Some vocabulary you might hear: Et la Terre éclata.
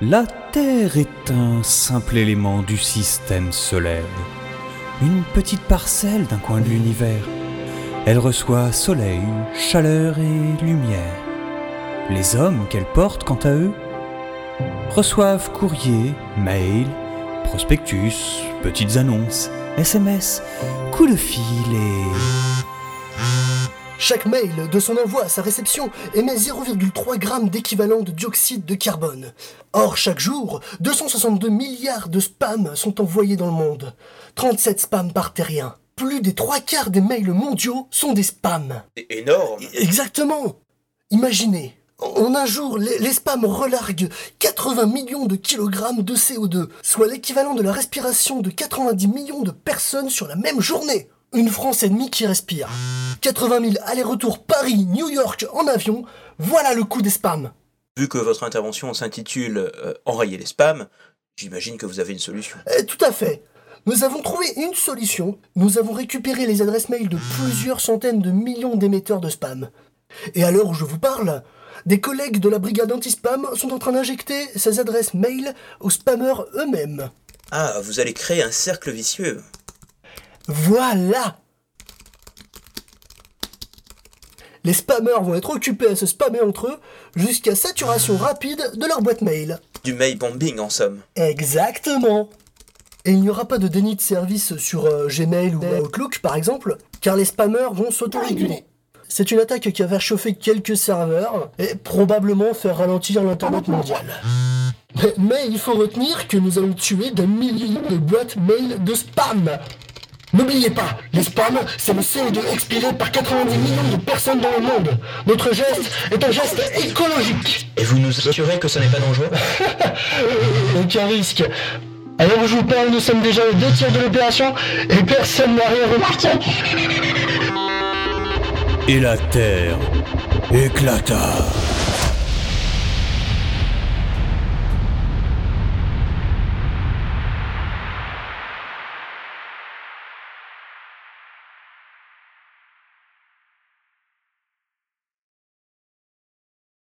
La Terre est un simple élément du système solaire, une petite parcelle d'un coin de l'univers. Elle reçoit soleil, chaleur et lumière. Les hommes qu'elle porte, quant à eux, reçoivent courriers, mails, prospectus, petites annonces, SMS, coups de fil et... Chaque mail, de son envoi à sa réception, émet 0,3 g d'équivalent de dioxyde de carbone. Or, chaque jour, 262 milliards de spams sont envoyés dans le monde. 37 spams par terrien. Plus des 3/4 des mails mondiaux sont des spams. Énorme. Exactement. Imaginez, en un jour, les spams relarguent 80 millions de kilogrammes de CO2, soit l'équivalent de la respiration de 90 millions de personnes sur la même journée. Une France et demie qui respire. 80 000 allers-retours Paris-New York en avion, voilà le coût des spams. Vu que votre intervention s'intitule « Enrayer les spams », j'imagine que vous avez une solution. Tout à fait. Nous avons trouvé une solution. Nous avons récupéré les adresses mail de plusieurs centaines de millions d'émetteurs de spam. Et à l'heure où je vous parle, des collègues de la brigade anti-spam sont en train d'injecter ces adresses mail aux spammeurs eux-mêmes. Ah, vous allez créer un cercle vicieux. Voilà! Les spammers vont être occupés à se spammer entre eux jusqu'à saturation rapide de leur boîte mail. Du mail bombing en somme. Exactement! Et il n'y aura pas de déni de service sur Gmail ou Outlook par exemple, car les spammers vont s'autoréguler. C'est une attaque qui va réchauffer quelques serveurs et probablement faire ralentir l'internet mondial. Mais il faut retenir que nous allons tuer des milliers de boîtes mail de spam. N'oubliez pas, les spams, c'est le CO2 expiré par 90 millions de personnes dans le monde. Notre geste est un geste écologique. Et vous nous assurez que ce n'est pas dangereux ? Aucun risque. Alors je vous parle, nous sommes déjà aux 2 tiers de l'opération et personne n'a rien remarqué. Et la Terre éclata.